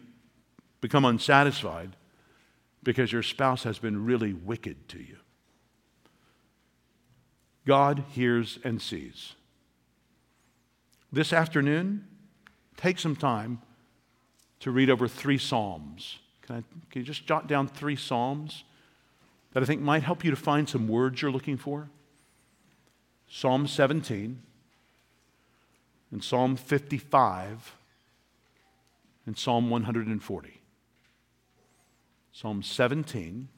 become unsatisfied because your spouse has been really wicked to you. God hears and sees. This afternoon, take some time to read over three psalms. Can I, can you just jot down three psalms that I think might help you to find some words you're looking for? Psalm seventeen, and Psalm fifty-five, and Psalm one hundred forty. Psalm seventeen,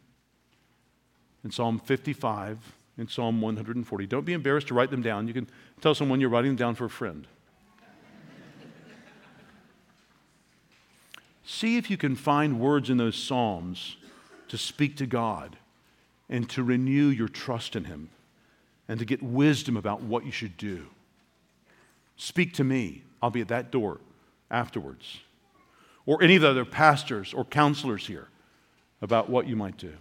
and Psalm fifty-five, and Psalm one hundred forty. Don't be embarrassed to write them down. You can tell someone you're writing them down for a friend. See if you can find words in those psalms to speak to God and to renew your trust in Him and to get wisdom about what you should do. Speak to me. I'll be at that door afterwards. Or any of the other pastors or counselors here about what you might do.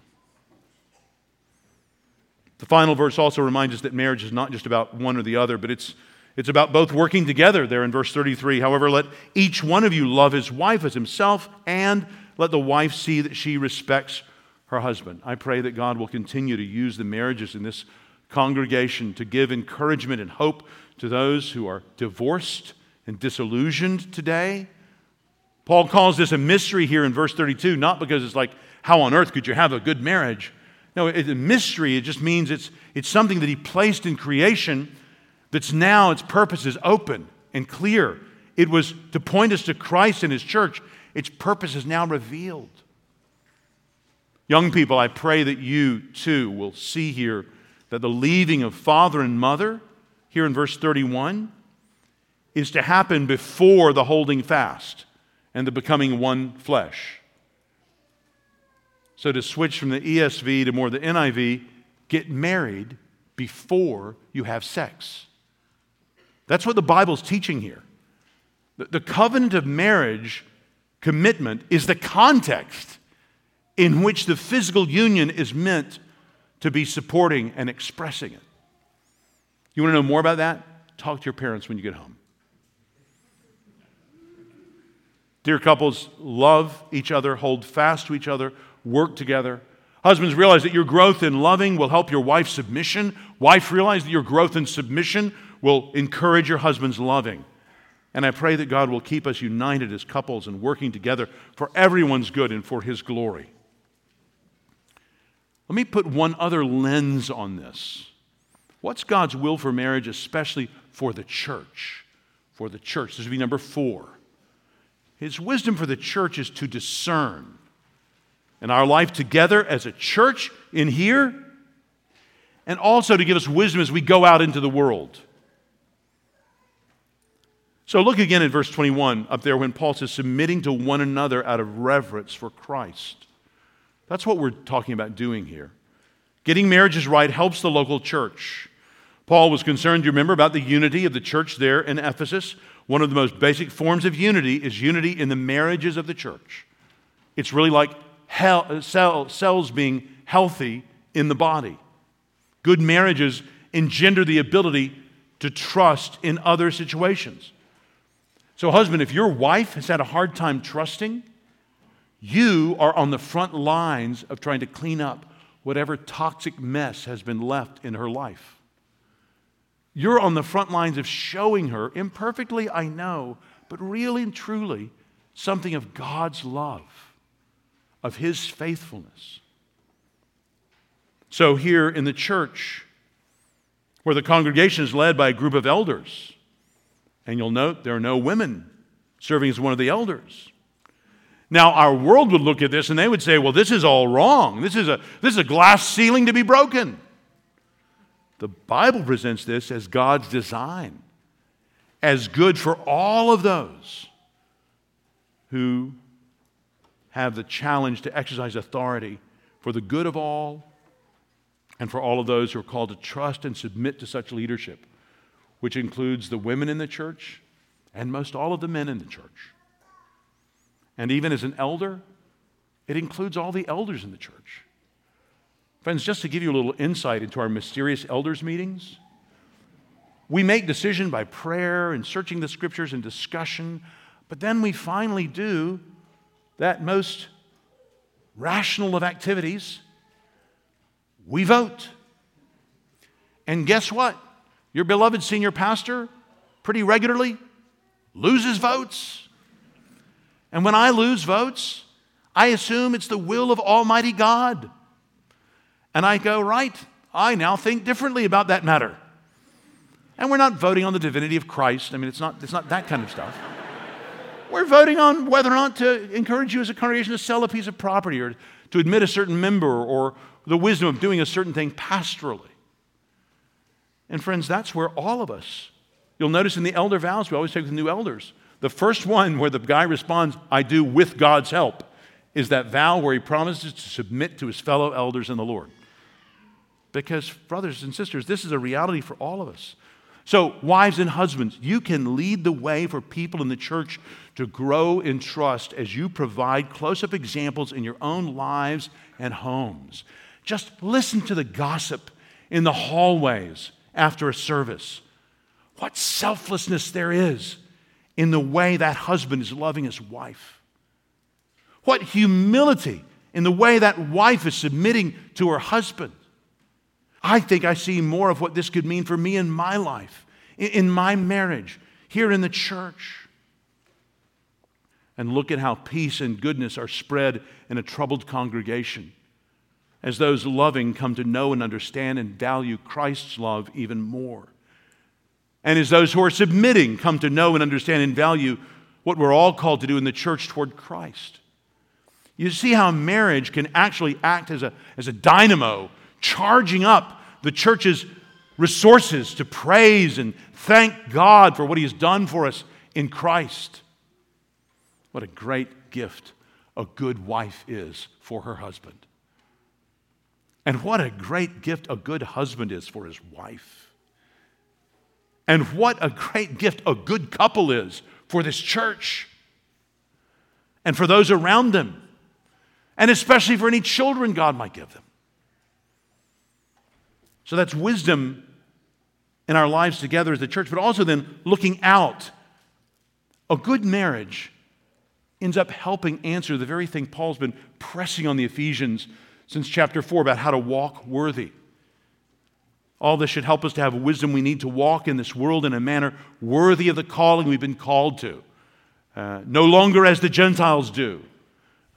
The final verse also reminds us that marriage is not just about one or the other, but it's It's about both working together there in verse thirty-three. However, let each one of you love his wife as himself, and let the wife see that she respects her husband. I pray that God will continue to use the marriages in this congregation to give encouragement and hope to those who are divorced and disillusioned today. Paul calls this a mystery here in verse thirty-two, not because it's like, how on earth could you have a good marriage? No, it's a mystery. It just means it's, it's something that He placed in creation that's now its purpose is open and clear. It was to point us to Christ and His church. Its purpose is now revealed. Young people, I pray that you too will see here that the leaving of father and mother, here in verse thirty-one, is to happen before the holding fast and the becoming one flesh. So to switch from the E S V to more the N I V, get married before you have sex. That's what the Bible's teaching here. The covenant of marriage commitment is the context in which the physical union is meant to be supporting and expressing it. You want to know more about that? Talk to your parents when you get home. Dear couples, love each other, hold fast to each other, work together. Husbands, realize that your growth in loving will help your wife's submission. Wife, realize that your growth in submission will encourage your husband's loving. And I pray that God will keep us united as couples and working together for everyone's good and for His glory. Let me put one other lens on this. What's God's will for marriage, especially for the church? For the church. This would be number four. His wisdom for the church is to discern. And our life together as a church in here, and also to give us wisdom as we go out into the world. So look again at verse twenty-one up there when Paul says, submitting to one another out of reverence for Christ. That's what we're talking about doing here. Getting marriages right helps the local church. Paul was concerned, you remember, about the unity of the church there in Ephesus. One of the most basic forms of unity is unity in the marriages of the church. It's really like Hell, cell, cells being healthy in the body. Good marriages engender the ability to trust in other situations. So, husband, if your wife has had a hard time trusting, you are on the front lines of trying to clean up whatever toxic mess has been left in her life. You're on the front lines of showing her, imperfectly, I know, but really and truly, something of God's love, of His faithfulness. So here in the church, where the congregation is led by a group of elders, and you'll note there are no women serving as one of the elders. Now, our world would look at this and they would say, well, this is all wrong. This is a, this is a glass ceiling to be broken. The Bible presents this as God's design, as good for all of those who have the challenge to exercise authority for the good of all and for all of those who are called to trust and submit to such leadership, which includes the women in the church and most all of the men in the church. And even as an elder, it includes all the elders in the church. Friends, just to give you a little insight into our mysterious elders meetings, we make decision by prayer and searching the scriptures and discussion, but then we finally do that most rational of activities, we vote. And guess what? Your beloved senior pastor pretty regularly loses votes. And when I lose votes, I assume it's the will of Almighty God. And I go, right, I now think differently about that matter. And we're not voting on the divinity of Christ. I mean, it's not, it's not that kind of stuff. We're voting on whether or not to encourage you as a congregation to sell a piece of property or to admit a certain member or the wisdom of doing a certain thing pastorally. And friends, that's where all of us, you'll notice in the elder vows, we always take with new elders, the first one where the guy responds, I do with God's help, is that vow where he promises to submit to his fellow elders in the Lord. Because, brothers and sisters, this is a reality for all of us. So, wives and husbands, you can lead the way for people in the church to grow in trust as you provide close-up examples in your own lives and homes. Just listen to the gossip in the hallways after a service. What selflessness there is in the way that husband is loving his wife. What humility in the way that wife is submitting to her husband. I think I see more of what this could mean for me in my life, in my marriage, here in the church. And look at how peace and goodness are spread in a troubled congregation as those loving come to know and understand and value Christ's love even more. And as those who are submitting come to know and understand and value what we're all called to do in the church toward Christ. You see how marriage can actually act as a, as a dynamo, charging up the church's resources to praise and thank God for what He has done for us in Christ. What a great gift a good wife is for her husband. And what a great gift a good husband is for his wife. And what a great gift a good couple is for this church and for those around them, and especially for any children God might give them. So that's wisdom in our lives together as the church, but also then looking out. A good marriage ends up helping answer the very thing Paul's been pressing on the Ephesians since chapter four about how to walk worthy. All this should help us to have wisdom we need to walk in this world in a manner worthy of the calling we've been called to. Uh, no longer as the Gentiles do,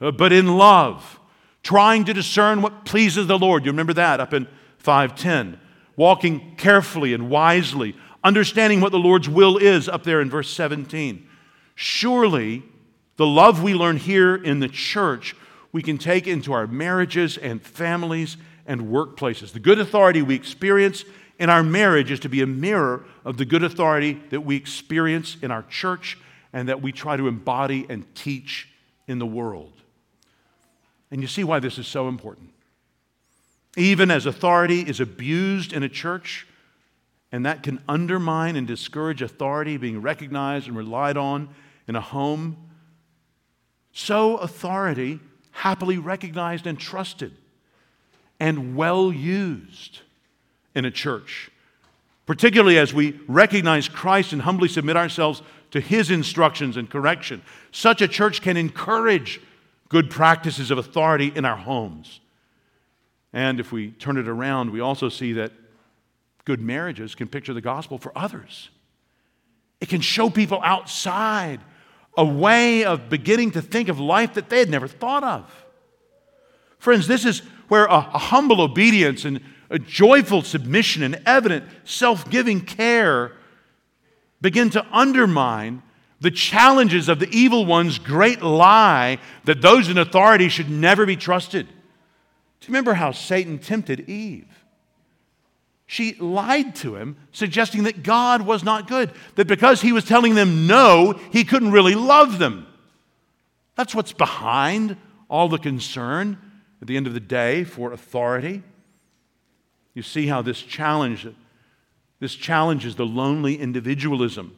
uh, but in love, trying to discern what pleases the Lord. You remember that up in five ten. Walking carefully and wisely, understanding what the Lord's will is up there in verse seventeen. Surely, the love we learn here in the church, we can take into our marriages and families and workplaces. The good authority we experience in our marriage is to be a mirror of the good authority that we experience in our church and that we try to embody and teach in the world. And you see why this is so important. Even as authority is abused in a church, and that can undermine and discourage authority being recognized and relied on in a home, so authority, happily recognized and trusted and well used in a church, particularly as we recognize Christ and humbly submit ourselves to His instructions and correction. Such a church can encourage good practices of authority in our homes. And if we turn it around, we also see that good marriages can picture the gospel for others. It can show people outside a way of beginning to think of life that they had never thought of. Friends, this is where a, a humble obedience and a joyful submission and evident self-giving care begin to undermine the challenges of the evil one's great lie that those in authority should never be trusted. Do you remember how Satan tempted Eve? She lied to him, suggesting that God was not good, that because he was telling them no, he couldn't really love them. That's what's behind all the concern at the end of the day for authority. You see how this challenge, this challenges the lonely individualism,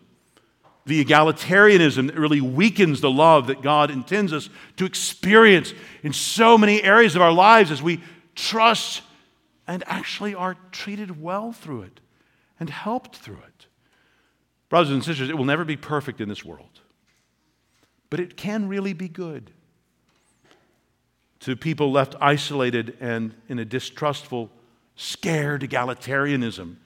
the egalitarianism that really weakens the love that God intends us to experience in so many areas of our lives as we trust and actually are treated well through it and helped through it. Brothers and sisters, it will never be perfect in this world, but it can really be good. To people left isolated and in a distrustful, scared egalitarianism,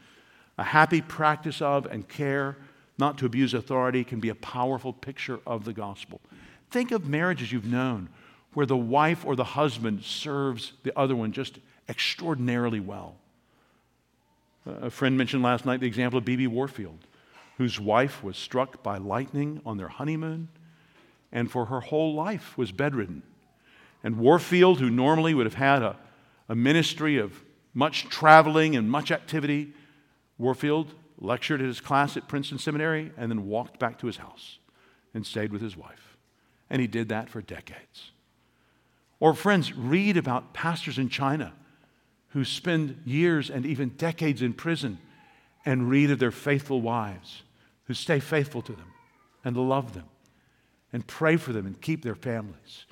a happy practice of and care not to abuse authority can be a powerful picture of the gospel. Think of marriages you've known where the wife or the husband serves the other one just extraordinarily well. A friend mentioned last night the example of B B Warfield, whose wife was struck by lightning on their honeymoon and for her whole life was bedridden. And Warfield, who normally would have had a, a ministry of much traveling and much activity, Warfield lectured at his class at Princeton Seminary and then walked back to his house and stayed with his wife. And he did that for decades. Or friends, read about pastors in China who spend years and even decades in prison, and read of their faithful wives who stay faithful to them and love them and pray for them and keep their families.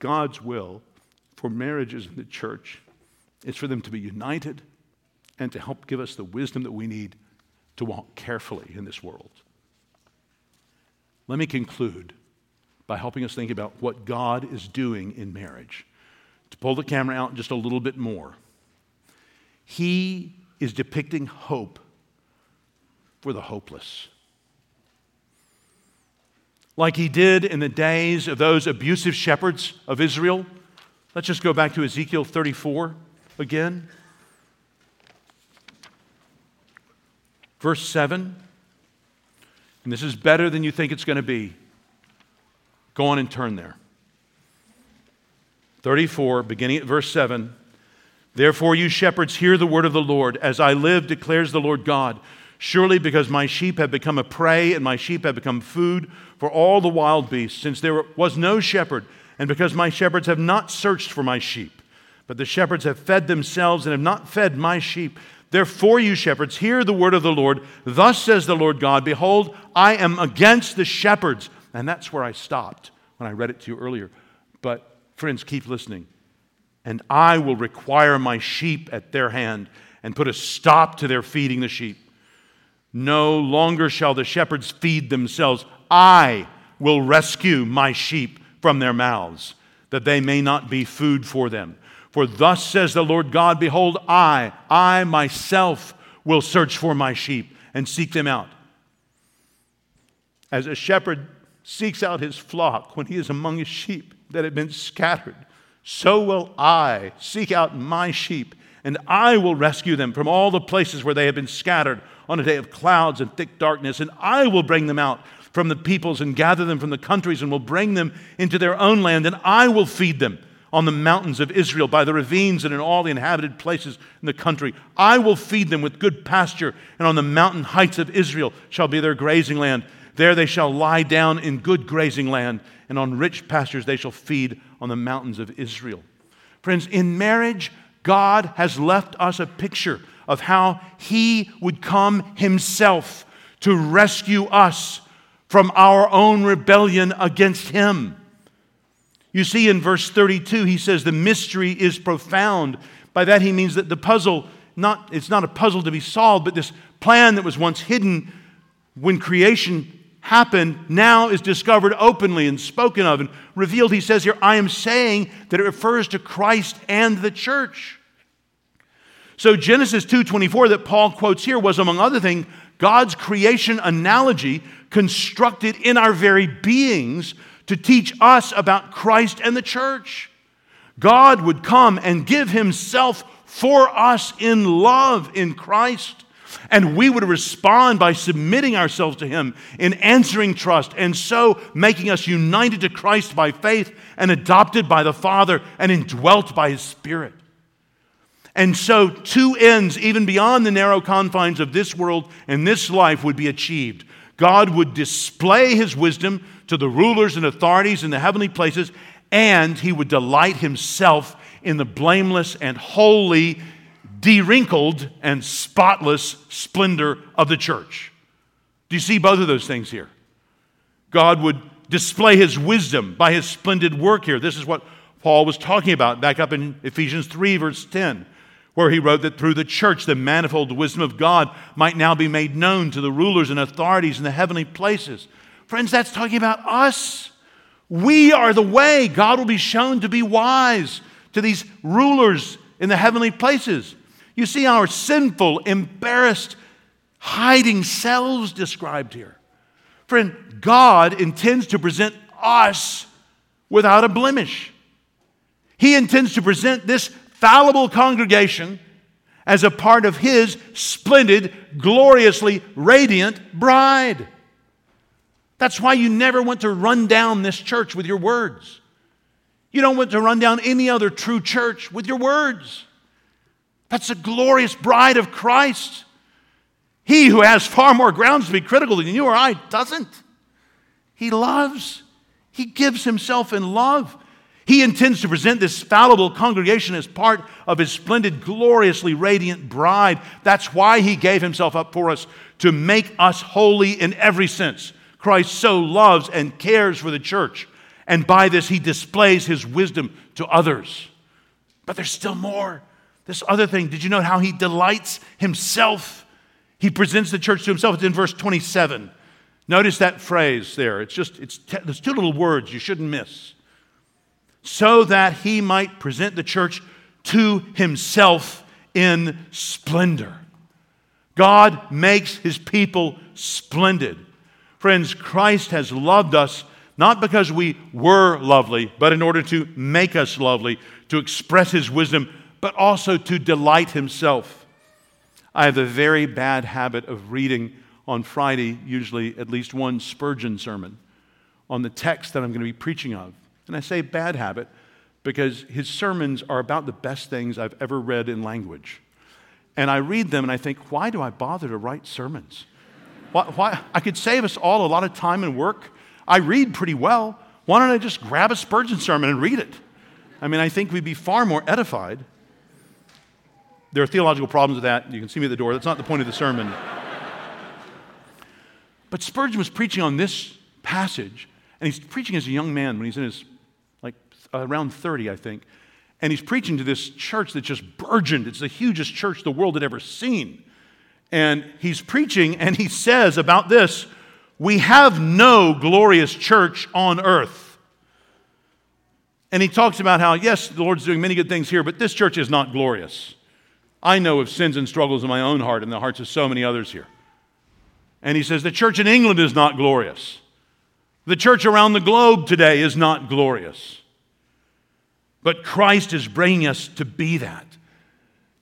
God's will for marriages in the church is for them to be united and to help give us the wisdom that we need to walk carefully in this world. Let me conclude by helping us think about what God is doing in marriage. To pull the camera out just a little bit more, He is depicting hope for the hopeless. Like He did in the days of those abusive shepherds of Israel. Let's just go back to Ezekiel thirty-four again. Verse seven. And this is better than you think it's going to be. Go on and turn there. thirty-four, beginning at verse seven. Therefore, you shepherds, hear the word of the Lord. As I live, declares the Lord God, surely because my sheep have become a prey and my sheep have become food for all the wild beasts, since there was no shepherd, and because my shepherds have not searched for my sheep, but the shepherds have fed themselves and have not fed my sheep. Therefore, you shepherds, hear the word of the Lord. Thus says the Lord God, behold, I am against the shepherds. And that's where I stopped when I read it to you earlier. But friends, keep listening. And I will require my sheep at their hand and put a stop to their feeding the sheep. No longer shall the shepherds feed themselves. I will rescue my sheep from their mouths, that they may not be food for them. For thus says the Lord God, behold, I, I myself will search for my sheep and seek them out. As a shepherd seeks out his flock when he is among his sheep that have been scattered, so will I seek out my sheep, and I will rescue them from all the places where they have been scattered on a day of clouds and thick darkness, and I will bring them out from the peoples and gather them from the countries and will bring them into their own land, and I will feed them on the mountains of Israel, by the ravines and in all the inhabited places in the country. I will feed them with good pasture, and on the mountain heights of Israel shall be their grazing land. There they shall lie down in good grazing land, and on rich pastures they shall feed on the mountains of Israel. Friends, in marriage, God has left us a picture of how He would come Himself to rescue us from our own rebellion against Him. You see, in verse thirty-two, he says the mystery is profound. By that he means that the puzzle, not it's not a puzzle to be solved, but this plan that was once hidden when creation happened, now is discovered openly and spoken of and revealed. He says here, I am saying that it refers to Christ and the church. So Genesis two twenty-four that Paul quotes here was, among other things, God's creation analogy constructed in our very beings to teach us about Christ and the church. God would come and give Himself for us in love in Christ, and we would respond by submitting ourselves to Him in answering trust, and so making us united to Christ by faith and adopted by the Father and indwelt by His Spirit. And so two ends, even beyond the narrow confines of this world and this life, would be achieved. God would display His wisdom to the rulers and authorities in the heavenly places, and He would delight Himself in the blameless and holy, de-wrinkled and spotless splendor of the church. Do you see both of those things here? God would display His wisdom by His splendid work here. This is what Paul was talking about back up in Ephesians three, verse ten, where he wrote that through the church the manifold wisdom of God might now be made known to the rulers and authorities in the heavenly places. Friends, that's talking about us. We are the way. God will be shown to be wise to these rulers in the heavenly places. You see our sinful, embarrassed, hiding selves described here. Friend, God intends to present us without a blemish. He intends to present this fallible congregation as a part of His splendid, gloriously radiant bride. That's why you never want to run down this church with your words. You don't want to run down any other true church with your words. That's the glorious bride of Christ. He who has far more grounds to be critical than you or I doesn't. He loves. He gives Himself in love. He intends to present this fallible congregation as part of His splendid, gloriously radiant bride. That's why He gave Himself up for us, to make us holy in every sense. Christ so loves and cares for the church, and by this He displays His wisdom to others. But there's still more. This other thing, did you know how He delights Himself? He presents the church to Himself. It's in verse twenty-seven. Notice that phrase there. It's just, it's te- there's two little words you shouldn't miss. So that He might present the church to Himself in splendor. God makes His people splendid. Friends, Christ has loved us not because we were lovely, but in order to make us lovely, to express His wisdom, but also to delight Himself. I have a very bad habit of reading on Friday, usually at least one Spurgeon sermon on the text that I'm going to be preaching of. And I say bad habit because his sermons are about the best things I've ever read in language. And I read them and I think, why do I bother to write sermons? Why, why? I could save us all a lot of time and work. I read pretty well. Why don't I just grab a Spurgeon sermon and read it? I mean, I think we'd be far more edified. There are theological problems with that. You can see me at the door. That's not the point of the sermon. But Spurgeon was preaching on this passage, and he's preaching as a young man when he's in his like around thirty, I think. And he's preaching to this church that just burgeoned. It's the hugest church the world had ever seen. And he's preaching, and he says about this, we have no glorious church on earth. And he talks about how, yes, the Lord's doing many good things here, but this church is not glorious. I know of sins and struggles in my own heart and the hearts of so many others here. And he says the church in England is not glorious. The church around the globe today is not glorious. But Christ is bringing us to be that,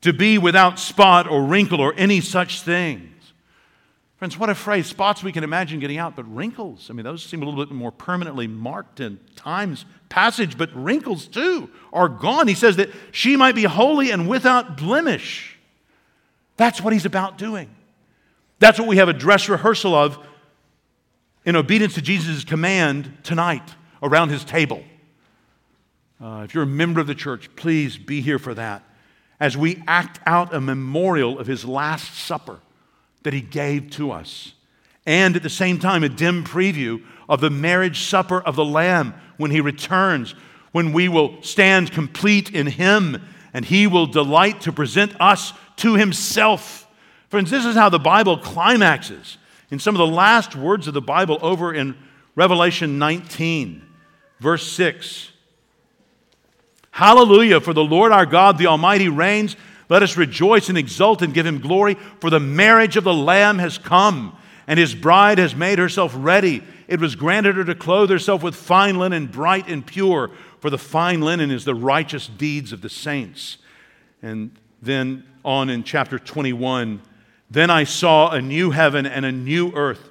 to be without spot or wrinkle or any such things. Friends, what a phrase. Spots we can imagine getting out, but wrinkles, I mean, those seem a little bit more permanently marked in time's passage, but wrinkles too are gone. He says that she might be holy and without blemish. That's what he's about doing. That's what we have a dress rehearsal of in obedience to Jesus' command tonight around his table. Uh, if you're a member of the church, please be here for that as we act out a memorial of his Last Supper that he gave to us, and at the same time a dim preview of the marriage supper of the Lamb when he returns, when we will stand complete in him and he will delight to present us to himself. Friends, this is how the Bible climaxes in some of the last words of the Bible over in Revelation nineteen, verse six. Hallelujah, for the Lord our God, the Almighty reigns. Let us rejoice and exult and give him glory, for the marriage of the Lamb has come, and his bride has made herself ready. It was granted her to clothe herself with fine linen, bright and pure, for the fine linen is the righteous deeds of the saints. And then on in chapter twenty-one, then I saw a new heaven and a new earth,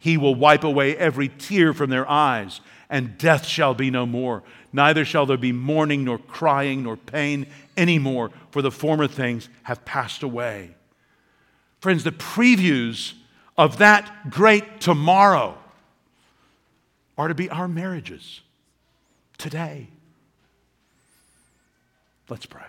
He will wipe away every tear from their eyes, and death shall be no more. Neither shall there be mourning, nor crying, nor pain anymore, for the former things have passed away. Friends, the previews of that great tomorrow are to be our marriages today. Let's pray.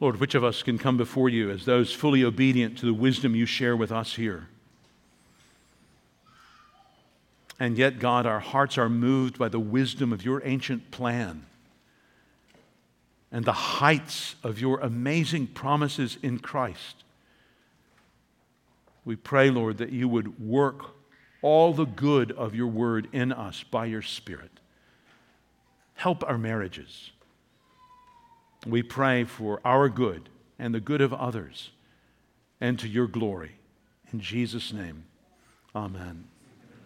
Lord, which of us can come before you as those fully obedient to the wisdom you share with us here? And yet, God, our hearts are moved by the wisdom of your ancient plan and the heights of your amazing promises in Christ. We pray, Lord, that you would work all the good of your word in us by your Spirit. Help our marriages. We pray for our good and the good of others and to your glory. In Jesus' name, amen.